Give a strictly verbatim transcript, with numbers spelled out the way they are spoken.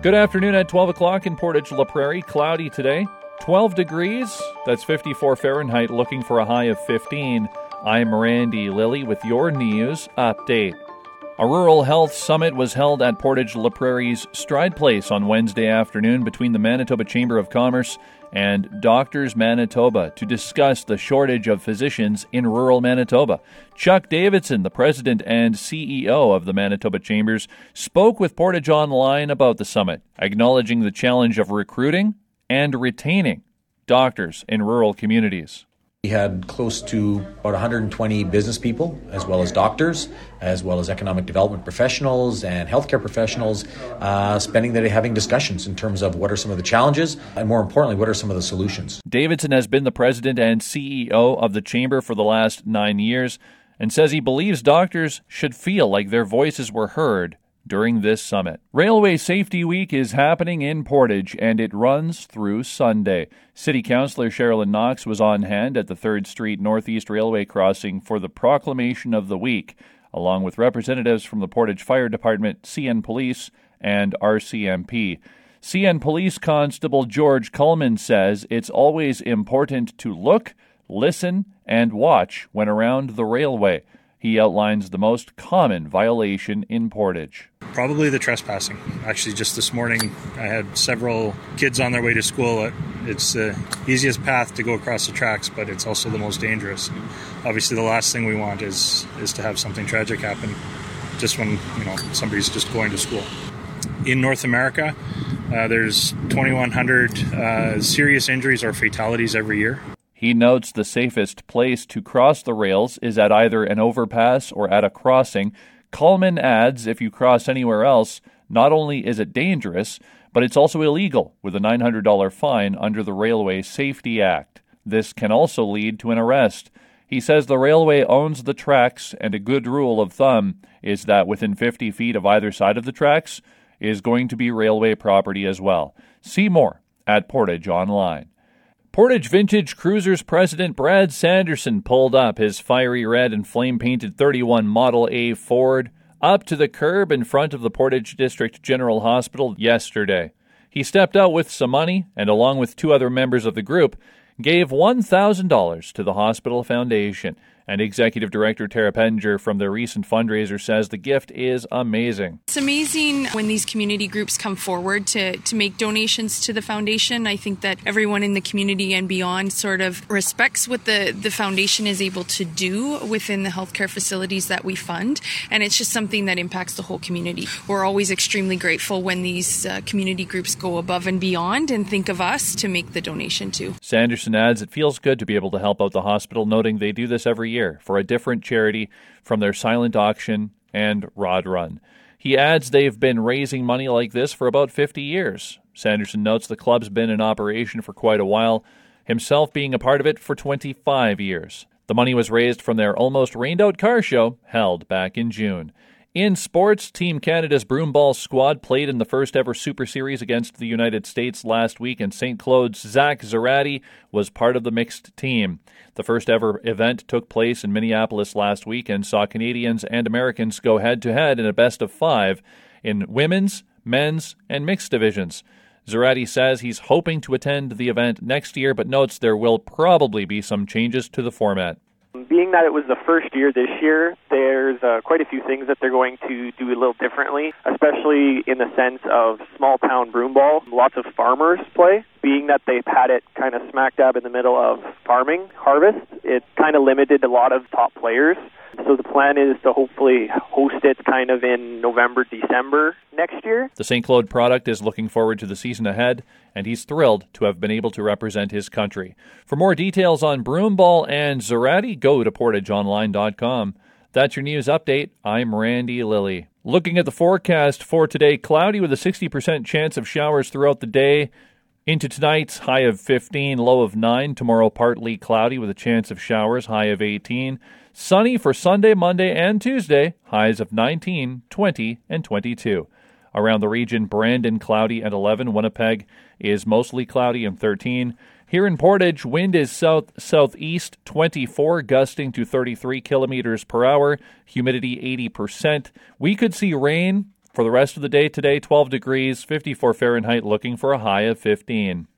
Good afternoon at twelve o'clock in Portage La Prairie. Cloudy today. twelve degrees. That's fifty-four Fahrenheit, looking for a high of fifteen. I'm Randy Lilly with your news update. A rural health summit was held at Portage La Prairie's Stride Place on Wednesday afternoon between the Manitoba Chamber of Commerce and Doctors Manitoba to discuss the shortage of physicians in rural Manitoba. Chuck Davidson, the president and C E O of the Manitoba Chambers, spoke with Portage Online about the summit, acknowledging the challenge of recruiting and retaining doctors in rural communities. We had close to about one hundred twenty business people, as well as doctors, as well as economic development professionals and healthcare professionals, uh, spending the day having discussions in terms of what are some of the challenges and, more importantly, what are some of the solutions. Davidson has been the president and C E O of the Chamber for the last nine years and says he believes doctors should feel like their voices were heard during this summit. Railway Safety Week is happening in Portage, and it runs through Sunday. City Councillor Sherilyn Knox was on hand at the third Street Northeast Railway crossing for the proclamation of the week, along with representatives from the Portage Fire Department, C N Police, and R C M P. C N Police Constable George Cullman says it's always important to look, listen, and watch when around the railway. He outlines the most common violation in Portage. Probably the trespassing. Actually, just this morning, I had several kids on their way to school. It's the easiest path to go across the tracks, but it's also the most dangerous. Obviously, the last thing we want is, is to have something tragic happen just when, you know, somebody's just going to school. In North America, uh, there's twenty-one hundred uh, serious injuries or fatalities every year. He notes the safest place to cross the rails is at either an overpass or at a crossing. Cullman adds if you cross anywhere else, not only is it dangerous, but it's also illegal with a nine hundred dollars fine under the Railway Safety Act. This can also lead to an arrest. He says the railway owns the tracks, and a good rule of thumb is that within fifty feet of either side of the tracks is going to be railway property as well. See more at Portage Online. Portage Vintage Cruisers president Brad Sanderson pulled up his fiery red and flame-painted thirty-one Model A Ford up to the curb in front of the Portage District General Hospital yesterday. He stepped out with some money and, along with two other members of the group, gave one thousand dollars to the hospital foundation. And Executive Director Tara Penninger from their recent fundraiser says the gift is amazing. It's amazing when these community groups come forward to, to make donations to the foundation. I think that everyone in the community and beyond sort of respects what the, the foundation is able to do within the healthcare facilities that we fund. And it's just something that impacts the whole community. We're always extremely grateful when these uh, community groups go above and beyond and think of us to make the donation to. Sanderson adds it feels good to be able to help out the hospital, noting they do this every year for a different charity from their silent auction and rod run. He adds they've been raising money like this for about fifty years. Sanderson notes the club's been in operation for quite a while, himself being a part of it for twenty-five years. The money was raised from their almost rained-out car show held back in June. In sports, Team Canada's broomball squad played in the first-ever Super Series against the United States last week, and Saint Claude's Zach Zeratti was part of the mixed team. The first-ever event took place in Minneapolis last week and saw Canadians and Americans go head-to-head in a best-of-five in women's, men's, and mixed divisions. Zeratti says he's hoping to attend the event next year, but notes there will probably be some changes to the format. Being that it was the first year this year, there's uh, quite a few things that they're going to do a little differently, especially in the sense of small-town broomball. Lots of farmers play. Being that they've had it kind of smack dab in the middle of farming, harvest, it kind of limited a lot of top players. So the plan is to hopefully host it kind of in November, December next year. The Saint Claude product is looking forward to the season ahead, and he's thrilled to have been able to represent his country. For more details on broomball and Zeratti, go to Portage Online dot com. That's your news update. I'm Randy Lilly. Looking at the forecast for today, cloudy with a sixty percent chance of showers throughout the day. Into tonight's high of fifteen, low of nine. Tomorrow, partly cloudy with a chance of showers, high of eighteen. Sunny for Sunday, Monday, and Tuesday, highs of nineteen, twenty, and twenty-two. Around the region, Brandon cloudy at eleven. Winnipeg is mostly cloudy and thirteen. Here in Portage, wind is south-southeast, twenty-four, gusting to thirty-three kilometers per hour. Humidity, eighty percent. We could see rain For the rest of the day today, twelve degrees, fifty-four Fahrenheit, looking for a high of fifteen.